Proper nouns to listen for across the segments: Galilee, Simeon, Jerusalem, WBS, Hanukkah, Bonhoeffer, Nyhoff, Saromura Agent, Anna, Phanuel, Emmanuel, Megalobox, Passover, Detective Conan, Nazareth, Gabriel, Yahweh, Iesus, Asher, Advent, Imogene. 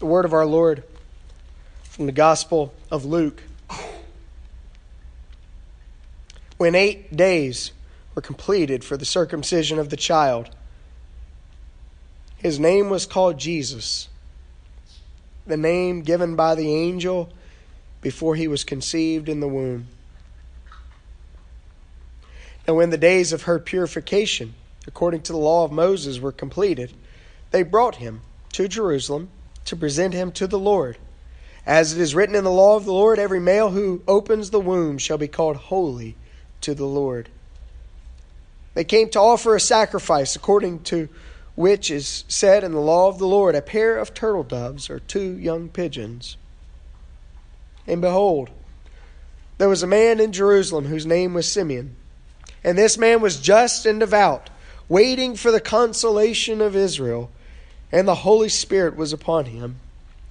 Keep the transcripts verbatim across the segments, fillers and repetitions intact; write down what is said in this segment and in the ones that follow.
The word of our Lord from the Gospel of Luke. When eight days were completed for the circumcision of the child, his name was called Jesus, the name given by the angel before he was conceived in the womb. And when the days of her purification, according to the law of Moses, were completed, they brought him to Jerusalem to present him to the Lord. As it is written in the law of the Lord, every male who opens the womb shall be called holy to the Lord. They came to offer a sacrifice according to which is said in the law of the Lord, a pair of turtle doves or two young pigeons. And behold, there was a man in Jerusalem whose name was Simeon. And this man was just and devout, waiting for the consolation of Israel. And the Holy Spirit was upon him.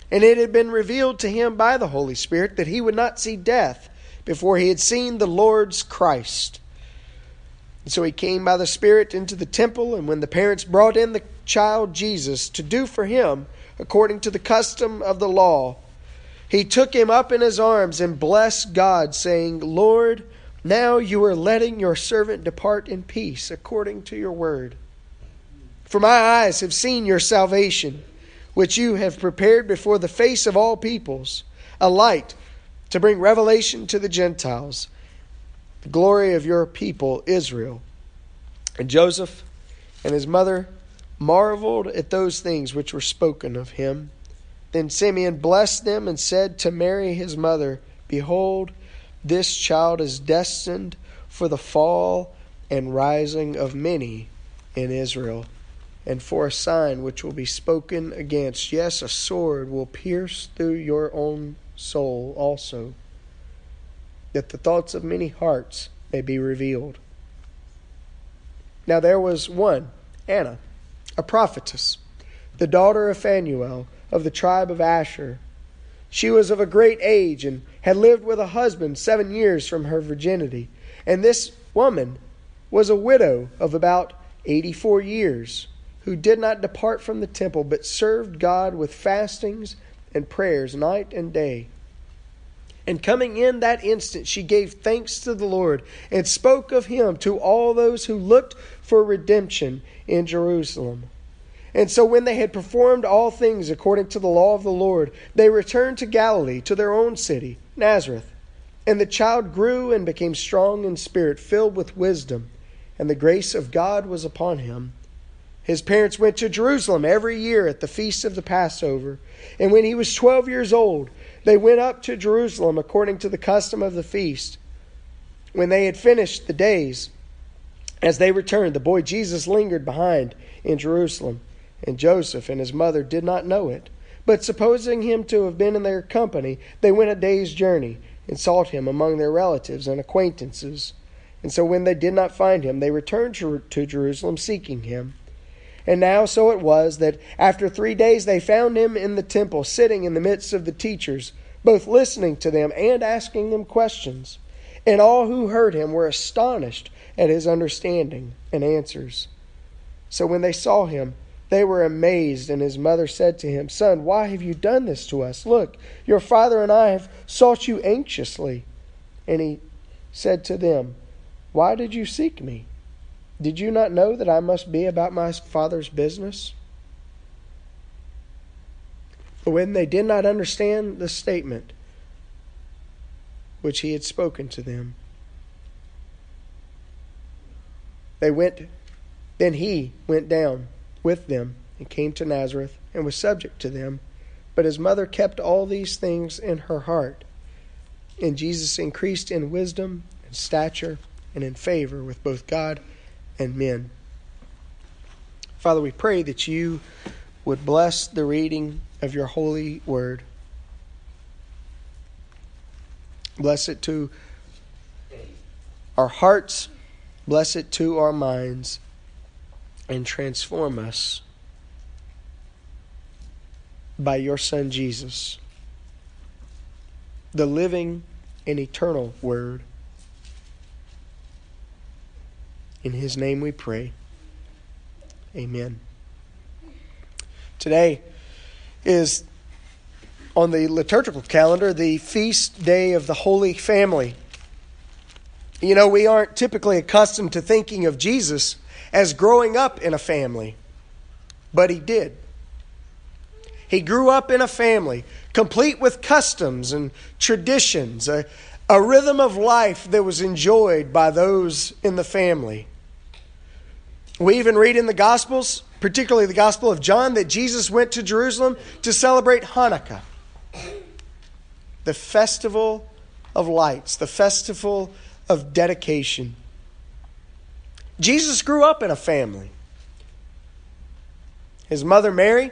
And it had been revealed to him by the Holy Spirit that he would not see death before he had seen the Lord's Christ. And so he came by the Spirit into the temple, and when the parents brought in the child Jesus to do for him according to the custom of the law, he took him up in his arms and blessed God, saying, Lord, now you are letting your servant depart in peace according to your word. For my eyes have seen your salvation, which you have prepared before the face of all peoples, a light to bring revelation to the Gentiles, the glory of your people, Israel. And Joseph and his mother marveled at those things which were spoken of him. Then Simeon blessed them and said to Mary his mother, Behold, this child is destined for the fall and rising of many in Israel, and for a sign which will be spoken against. Yes, a sword will pierce through your own soul also, that the thoughts of many hearts may be revealed. Now there was one, Anna, a prophetess, the daughter of Phanuel, of the tribe of Asher. She was of a great age and had lived with a husband seven years from her virginity. And this woman was a widow of about eighty-four years, who did not depart from the temple, but served God with fastings and prayers night and day. And coming in that instant, she gave thanks to the Lord and spoke of him to all those who looked for redemption in Jerusalem. And so when they had performed all things according to the law of the Lord, they returned to Galilee, to their own city, Nazareth. And the child grew and became strong in spirit, filled with wisdom, and the grace of God was upon him. His parents went to Jerusalem every year at the feast of the Passover. And when he was twelve years old, they went up to Jerusalem according to the custom of the feast. When they had finished the days, as they returned, the boy Jesus lingered behind in Jerusalem. And Joseph and his mother did not know it. But supposing him to have been in their company, they went a day's journey and sought him among their relatives and acquaintances. And so when they did not find him, they returned to Jerusalem seeking him. And now so it was that after three days they found him in the temple, sitting in the midst of the teachers, both listening to them and asking them questions. And all who heard him were astonished at his understanding and answers. So when they saw him, they were amazed, and his mother said to him, Son, why have you done this to us? Look, your father and I have sought you anxiously. And he said to them, Why did you seek me? Did you not know that I must be about my father's business? When they did not understand the statement which he had spoken to them, they went, then he went down with them and came to Nazareth and was subject to them. But his mother kept all these things in her heart. And Jesus increased in wisdom and stature and in favor with both God and men. Father, we pray that you would bless the reading of your holy word. Bless it to our hearts, bless it to our minds, and transform us by your Son Jesus, the living and eternal Word. In His name we pray. Amen. Today is on the liturgical calendar, the feast day of the Holy Family. You know, we aren't typically accustomed to thinking of Jesus as growing up in a family, but he did. He grew up in a family, complete with customs and traditions, a, a rhythm of life that was enjoyed by those in the family. We even read in the Gospels, particularly the Gospel of John, that Jesus went to Jerusalem to celebrate Hanukkah, the festival of lights, the festival of dedication. Jesus grew up in a family. His mother Mary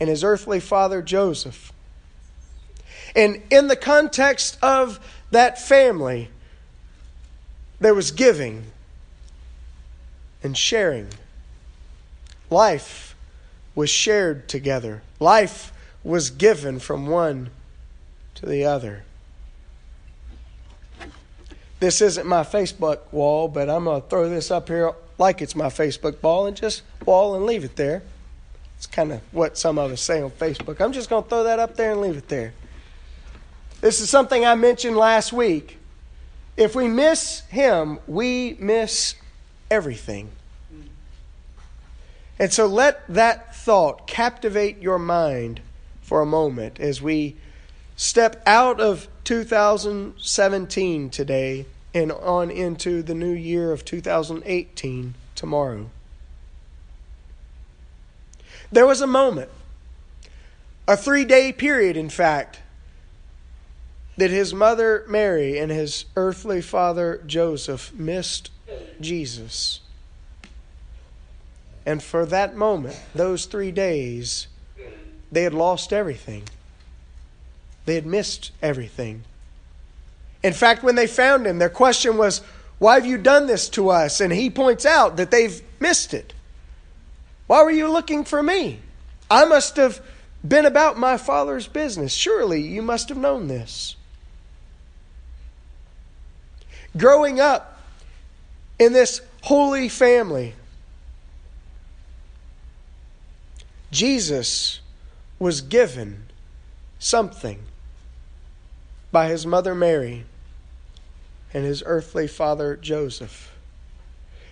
and his earthly father Joseph. And in the context of that family, there was giving and sharing. Life was shared together. Life was given from one to the other. This isn't my Facebook wall, but I'm going to throw this up here like it's my Facebook wall and just wall and leave it there. It's kind of what some of us say on Facebook. I'm just going to throw that up there and leave it there. This is something I mentioned last week. If we miss him, we miss everything. And so let that thought captivate your mind for a moment as we step out of two thousand seventeen today and on into the new year of two thousand eighteen tomorrow. There was a moment, a three-day period, in fact, that his mother Mary and his earthly father Joseph missed Jesus. And for that moment, those three days, they had lost everything. They had missed everything. In fact, when they found him, their question was, "Why have you done this to us?" And he points out that they've missed it. "Why were you looking for me? I must have been about my father's business. Surely you must have known this." Growing up in this holy family, Jesus was given something by his mother Mary and his earthly father Joseph.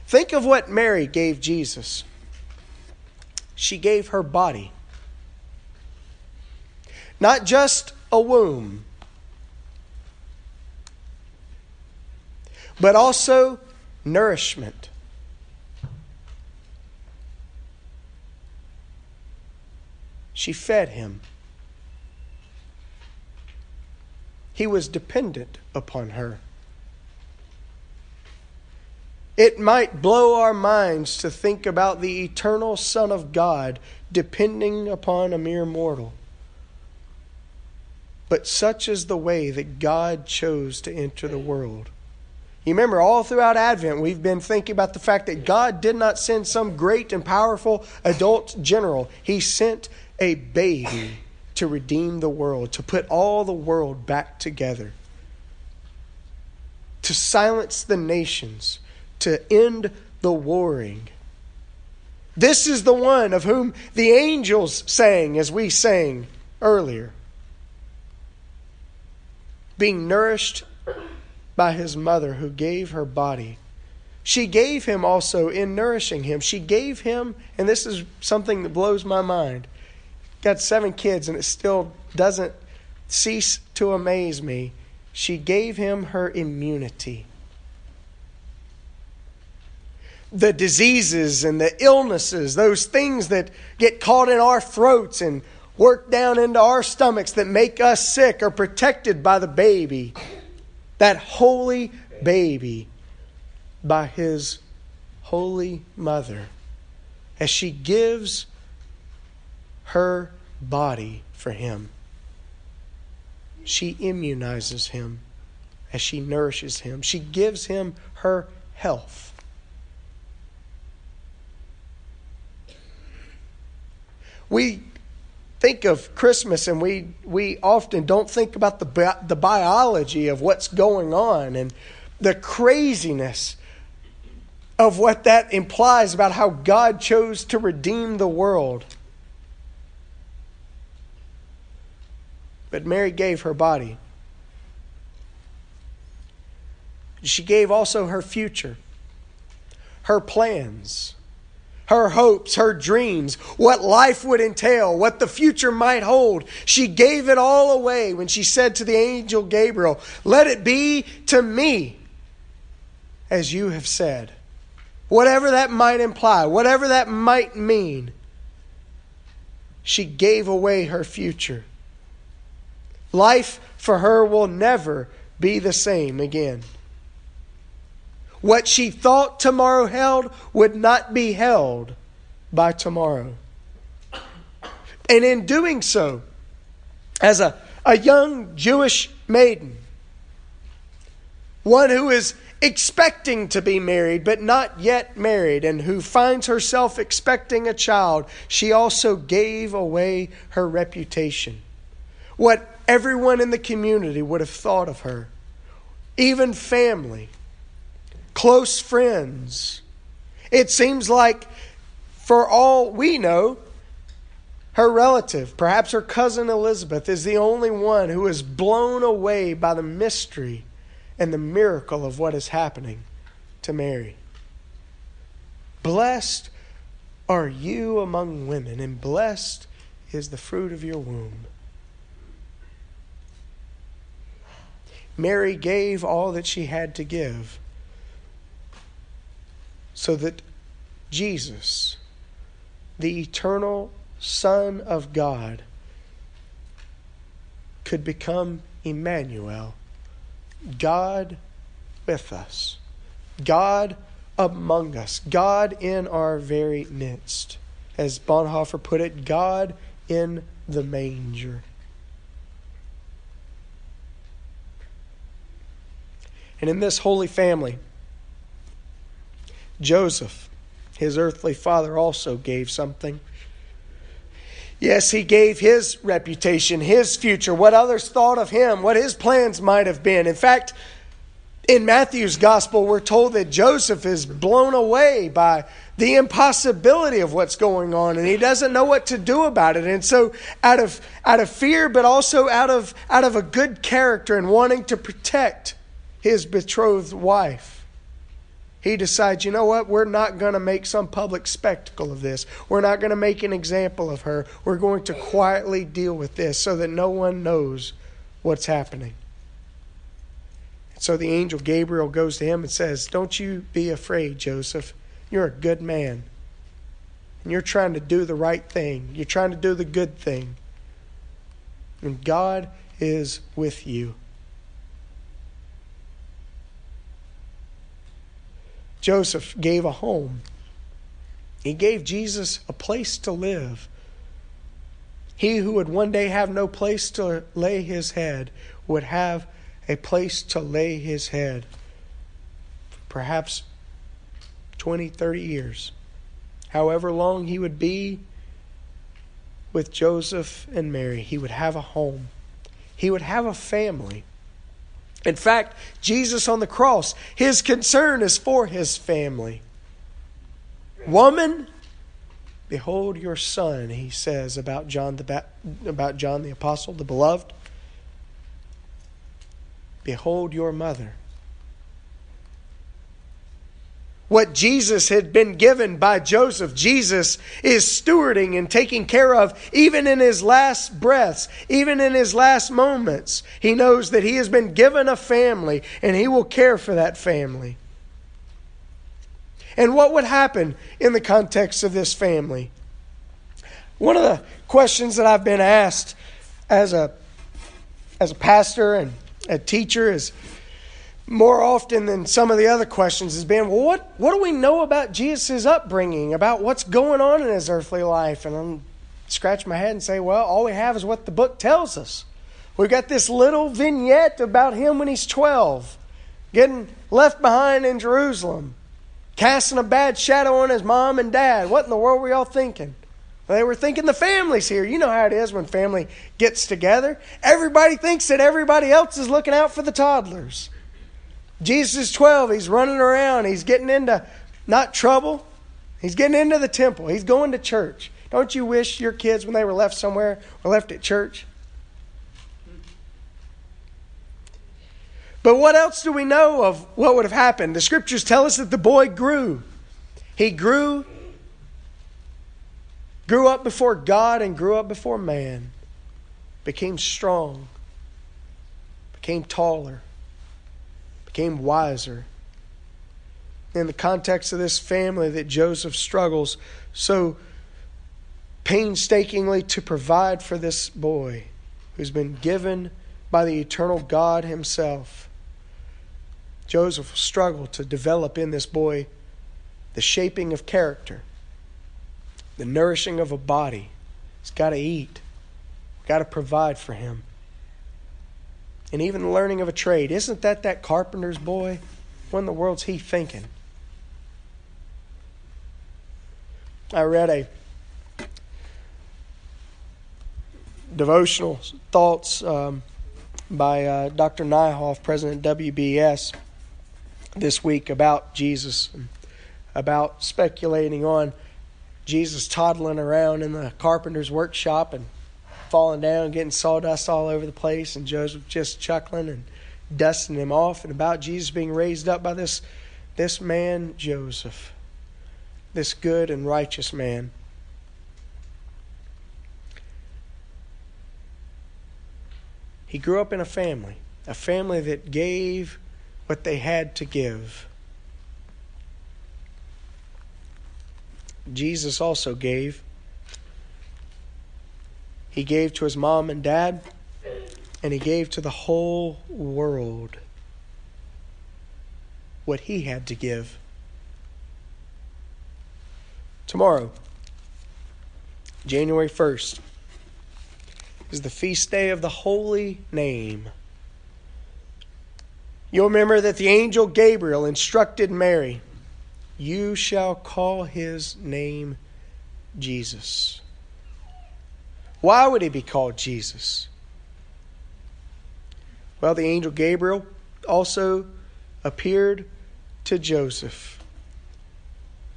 Think of what Mary gave Jesus. She gave her body. Not just a womb, but also nourishment. She fed him. He was dependent upon her. It might blow our minds to think about the eternal Son of God depending upon a mere mortal. But such is the way that God chose to enter the world. You remember, all throughout Advent, we've been thinking about the fact that God did not send some great and powerful adult general. He sent a baby to redeem the world, to put all the world back together, to silence the nations, to end the warring. This is the one of whom the angels sang, as we sang earlier, being nourished by his mother who gave her body. She gave him also in nourishing him. She gave him, and this is something that blows my mind. Got seven kids and it still doesn't cease to amaze me. She gave him her immunity. The diseases and the illnesses, those things that get caught in our throats and work down into our stomachs that make us sick, are protected by the baby. That holy baby, by his holy mother, as she gives her body for him. She immunizes him as she nourishes him. She gives him her health. We think of Christmas, and we, we often don't think about the bi- the biology of what's going on and the craziness of what that implies about how God chose to redeem the world. but Mary gave her body. She gave also her future, her plans, her hopes, her dreams, what life would entail, what the future might hold. She gave it all away when she said to the angel Gabriel, "Let it be to me as you have said." Whatever that might imply, whatever that might mean, she gave away her future. Life for her will never be the same again. What she thought tomorrow held would not be held by tomorrow. And in doing so, as a, a young Jewish maiden, one who is expecting to be married but not yet married and who finds herself expecting a child, she also gave away her reputation. What everyone in the community would have thought of her, even family, close friends. It seems like, for all we know, her relative, perhaps her cousin Elizabeth, is the only one who is blown away by the mystery and the miracle of what is happening to Mary. Blessed are you among women, and blessed is the fruit of your womb. Mary gave all that she had to give, so that Jesus, the eternal Son of God, could become Emmanuel, God with us, God among us, God in our very midst. As Bonhoeffer put it, God in the manger. And in this holy family, Joseph, his earthly father, also gave something. Yes, he gave his reputation, his future, what others thought of him, what his plans might have been. In fact, in Matthew's gospel, we're told that Joseph is blown away by the impossibility of what's going on, and he doesn't know what to do about it. And so out of out of fear, but also out of out of a good character and wanting to protect his betrothed wife, he decides, you know what, we're not going to make some public spectacle of this. We're not going to make an example of her. We're going to quietly deal with this so that no one knows what's happening. And so the angel Gabriel goes to him and says, "Don't you be afraid, Joseph. You're a good man. And you're trying to do the right thing. You're trying to do the good thing. And God is with you." Joseph gave a home. He gave Jesus a place to live. He who would one day have no place to lay his head would have a place to lay his head for perhaps twenty, thirty years. However long he would be with Joseph and Mary, he would have a home. He would have a family. In fact, Jesus on the cross, his concern is for his family. "Woman, behold your son," he says about John the about John the Apostle, the beloved. "Behold your mother." What Jesus had been given by Joseph, Jesus is stewarding and taking care of even in his last breaths, even in his last moments. He knows that he has been given a family and he will care for that family. And what would happen in the context of this family? One of the questions that I've been asked as a, as a pastor and a teacher is, more often than some of the other questions, has been, well, what, what do we know about Jesus' upbringing, about what's going on in his earthly life? And I'm scratch my head and say, well, all we have is what the book tells us. We've got this little vignette about him when he's twelve, getting left behind in Jerusalem, casting a bad shadow on his mom and dad. What in the world were y'all thinking? They were thinking the family's here. You know how it is when family gets together. Everybody thinks that everybody else is looking out for the toddlers. Jesus is twelve. He's running around. He's getting into, not trouble, he's getting into the temple. He's going to church. Don't you wish your kids, when they were left somewhere, were left at church? But what else do we know of what would have happened? The scriptures tell us that the boy grew. He grew, grew up before God and grew up before man, became strong, became taller, became wiser. In the context of this family that Joseph struggles so painstakingly to provide for this boy who's been given by the eternal God himself, Joseph will struggle to develop in this boy the shaping of character, the nourishing of a body. He's got to eat, got to provide for him. And even the learning of a trade. Isn't that that carpenter's boy? What in the world's he thinking? I read a devotional thoughts um, by uh, Doctor Nyhoff, president of W B S, this week about Jesus, about speculating on Jesus toddling around in the carpenter's workshop and falling down, getting sawdust all over the place, and Joseph just chuckling and dusting him off, and about Jesus being raised up by this, this man, Joseph, this good and righteous man. He grew up in a family, a family that gave what they had to give. Jesus also gave. He gave to his mom and dad, and he gave to the whole world what he had to give. Tomorrow, January first, is the feast day of the Holy Name. You'll remember that the angel Gabriel instructed Mary, "You shall call his name Jesus." Why would he be called Jesus? Well, the angel Gabriel also appeared to Joseph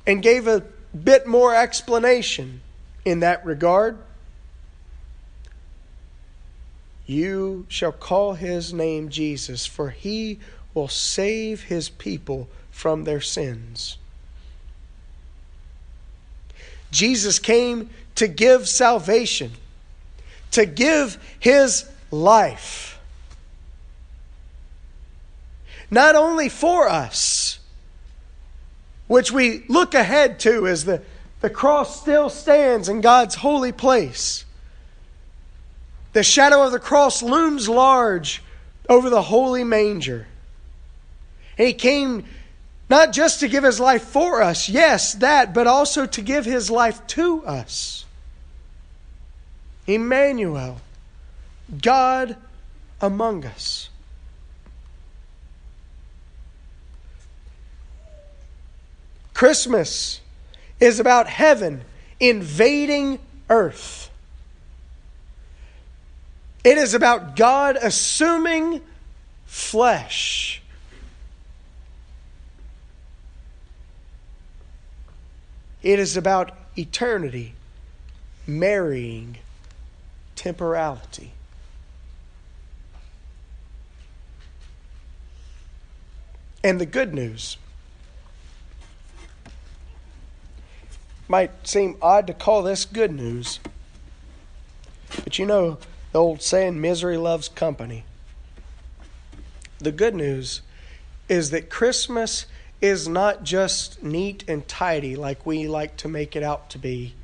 and gave a bit more explanation in that regard. "You shall call his name Jesus, for he will save his people from their sins." Jesus came to give salvation, to give his life, not only for us, which we look ahead to as the, the cross still stands in God's holy place. The shadow of the cross looms large over the holy manger. And he came not just to give his life for us, yes, that, but also to give his life to us. Emmanuel, God among us. Christmas is about heaven invading earth. It is about God assuming flesh. It is about eternity marrying temporality. And the good news. Might seem odd to call this good news, but you know, the old saying, misery loves company. The good news is that Christmas is not just neat and tidy like we like to make it out to be.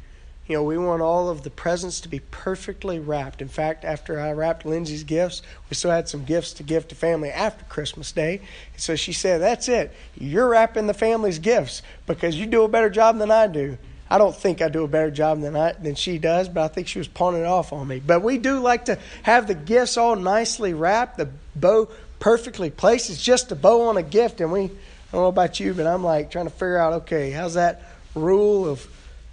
You know, we want all of the presents to be perfectly wrapped. In fact, after I wrapped Lindsay's gifts, we still had some gifts to give to family after Christmas Day. And so she said, "That's it. You're wrapping the family's gifts because you do a better job than I do." I don't think I do a better job than I, than she does, but I think she was pawning it off on me. But we do like to have the gifts all nicely wrapped, the bow perfectly placed. It's just a bow on a gift, and we, I don't know about you, but I'm like trying to figure out, okay, how's that rule of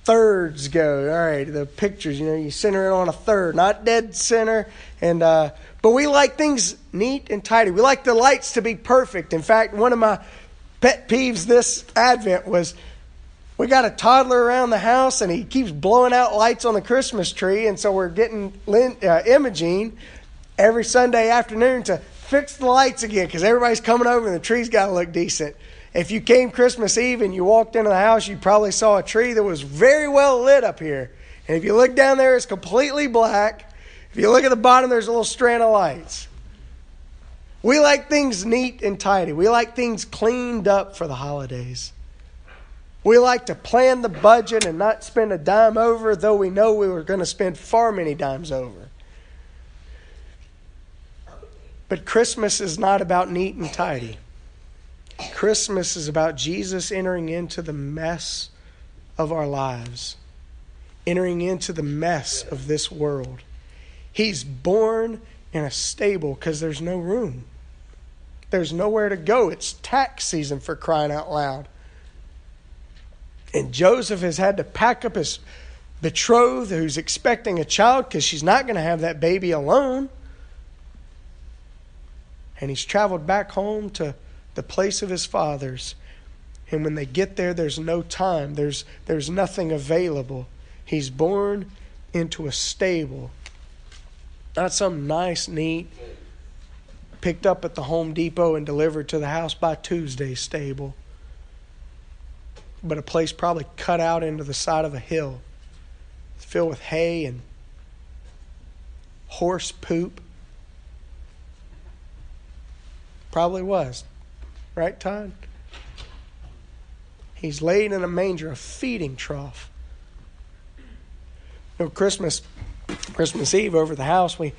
thirds go? All right, the pictures, you know, you center it on a third, not dead center. And uh, but we like things neat and tidy. We like the lights to be perfect. In fact, one of my pet peeves this Advent was, we got a toddler around the house, and he keeps blowing out lights on the Christmas tree, and so we're getting Lynn, uh, Imogene every Sunday afternoon to fix the lights again because everybody's coming over and the tree's got to look decent. If you came Christmas Eve and you walked into the house, you probably saw a tree that was very well lit up here. And if you look down there, it's completely black. If you look at the bottom, there's a little strand of lights. We like things neat and tidy. We like things cleaned up for the holidays. We like to plan the budget and not spend a dime over, though we know we were going to spend far many dimes over. But Christmas is not about neat and tidy. Christmas is about Jesus entering into the mess of our lives, entering into the mess of this world. He's born in a stable because there's no room. There's nowhere to go. It's tax season, for crying out loud. And Joseph has had to pack up his betrothed who's expecting a child because she's not going to have that baby alone. And he's traveled back home to the place of his fathers. And when they get there, there's no time. There's, there's nothing available. He's born into a stable. Not some nice, neat, picked up at the Home Depot and delivered to the house by Tuesday stable. But a place probably cut out into the side of a hill, filled with hay and horse poop. Probably was. Right, Todd? He's laid in a manger, a feeding trough. You know, Christmas, Christmas Eve over the house, we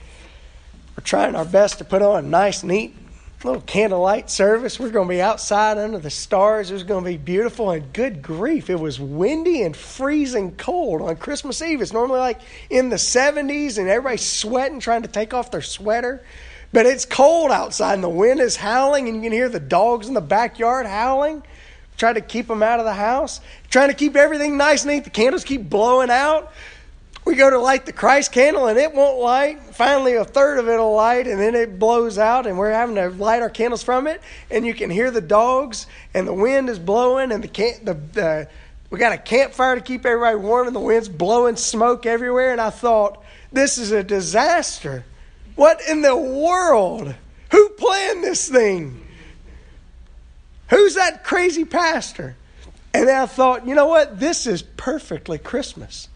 were trying our best to put on a nice, neat little candlelight service. We're going to be outside under the stars. It was going to be beautiful, and good grief, it was windy and freezing cold on Christmas Eve. It's normally like in the seventies, and everybody's sweating, trying to take off their sweater. But it's cold outside, and the wind is howling, and you can hear the dogs in the backyard howling. Trying to keep them out of the house. Trying to keep everything nice and neat. The candles keep blowing out. We go to light the Christ candle, and it won't light. Finally, a third of it will light, and then it blows out, and we're having to light our candles from it. And you can hear the dogs, and the wind is blowing, and the can- the, the we got a campfire to keep everybody warm, and the wind's blowing smoke everywhere. And I thought, this is a disaster. What in the world? Who planned this thing? Who's that crazy pastor? And then I thought, you know what? This is perfectly Christmas.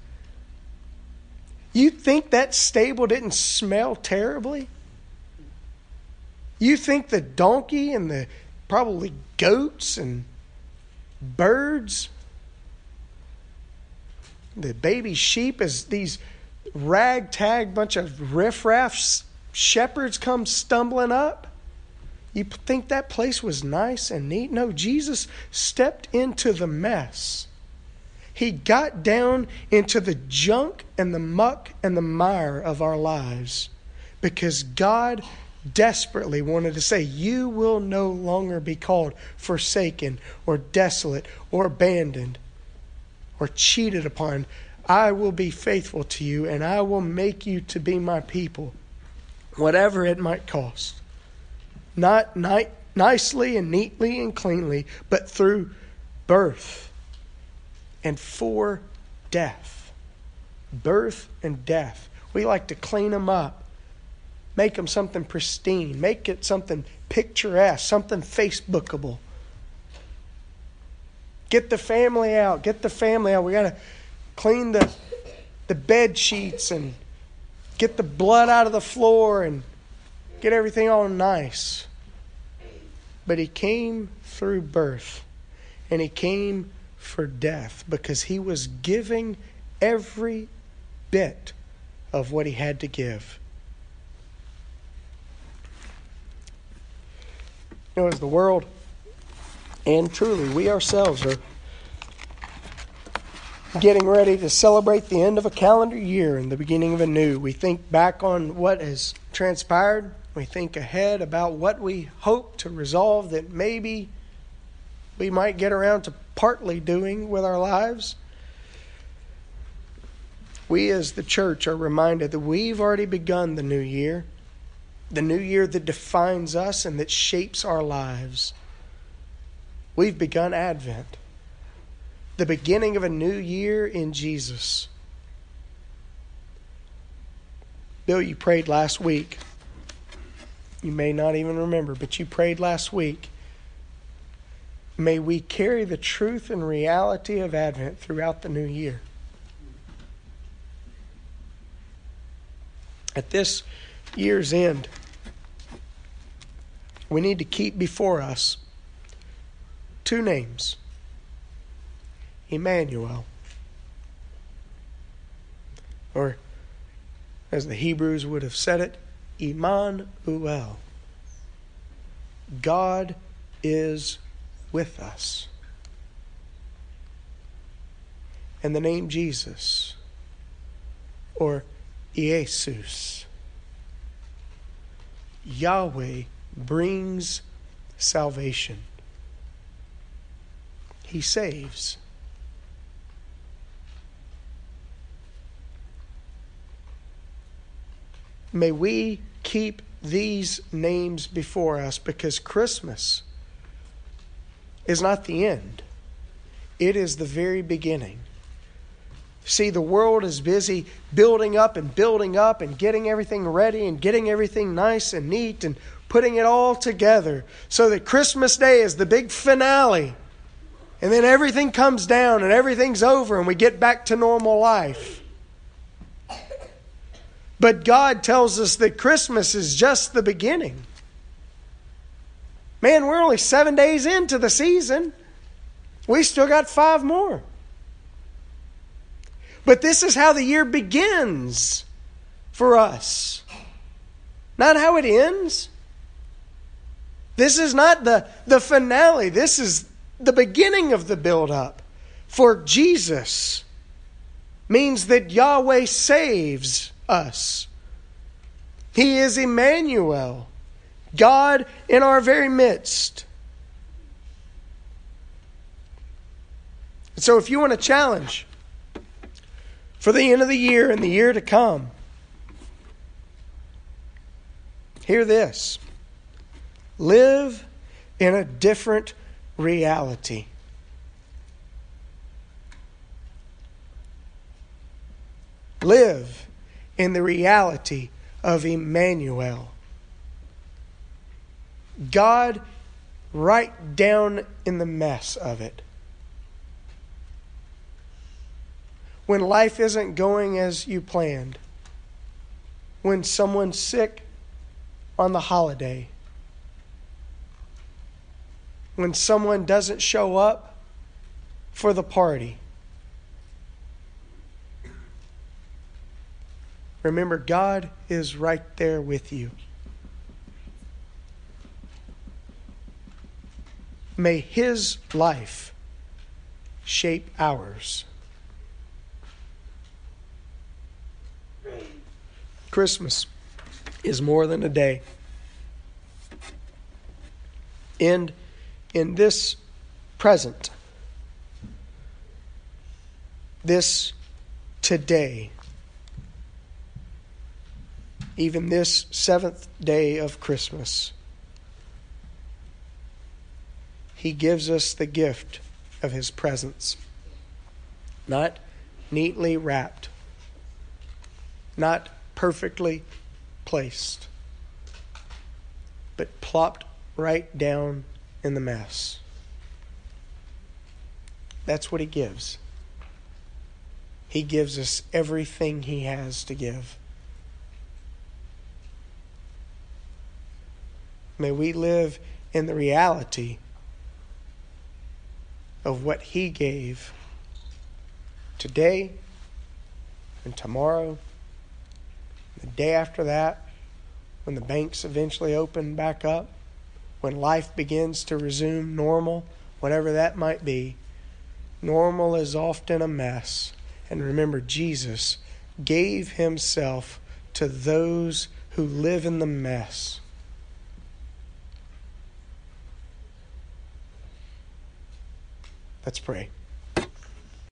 You think that stable didn't smell terribly? You think the donkey and the probably goats and birds, the baby sheep, as these ragtag bunch of riffraffs, shepherds come stumbling up. You think that place was nice and neat? No, Jesus stepped into the mess. He got down into the junk and the muck and the mire of our lives because God desperately wanted to say, you will no longer be called forsaken or desolate or abandoned or cheated upon. I will be faithful to you, and I will make you to be my people, whatever it might cost. Not ni- nicely and neatly and cleanly, but through birth and for death. Birth and death. We like to clean them up, make them something pristine, make it something picturesque, something Facebookable. Get the family out. Get the family out. We got to clean the, the bed sheets and get the blood out of the floor and get everything all nice. But he came through birth, and he came for death because he was giving every bit of what he had to give. You know, as the world, and truly we ourselves, are getting ready to celebrate the end of a calendar year and the beginning of a new, we think back on what has transpired. We think ahead about what we hope to resolve that maybe we might get around to partly doing with our lives. We as the church are reminded that we've already begun the new year, the new year that defines us and that shapes our lives. We've begun Advent, the beginning of a new year in Jesus. Bill, you prayed last week you may not even remember, but you prayed last week. May we carry the truth and reality of Advent throughout the new year. At this year's end, we need to keep before us two names: Emmanuel, or as the Hebrews would have said it, Emmanuel. God is with us. And the name Jesus, or Iesus. Yahweh brings salvation. He saves. May we keep these names before us, because Christmas is not the end. It is the very beginning. See, the world is busy building up and building up and getting everything ready and getting everything nice and neat and putting it all together so that Christmas Day is the big finale. And then everything comes down and everything's over and we get back to normal life. But God tells us that Christmas is just the beginning. Man, we're only seven days into the season. We still got five more. But this is how the year begins for us, not how it ends. This is not the, the finale. This is the beginning of the build-up. For Jesus means that Yahweh saves us. He is Emmanuel, God in our very midst. So if you want a challenge for the end of the year and the year to come, hear this: live in a different reality. Live in the reality of Emmanuel. God right down in the mess of it. When life isn't going as you planned, when someone's sick on the holiday, when someone doesn't show up for the party, remember, God is right there with you. May His life shape ours. Christmas is more than a day. And in this present, this today, even this seventh day of Christmas, He gives us the gift of His presence. Not neatly wrapped, not perfectly placed, but plopped right down in the mess. That's what He gives. He gives us everything He has to give. May we live in the reality of what He gave today and tomorrow, the day after that, when the banks eventually open back up, when life begins to resume normal, whatever that might be. Normal is often a mess. And remember, Jesus gave Himself to those who live in the mess. Let's pray.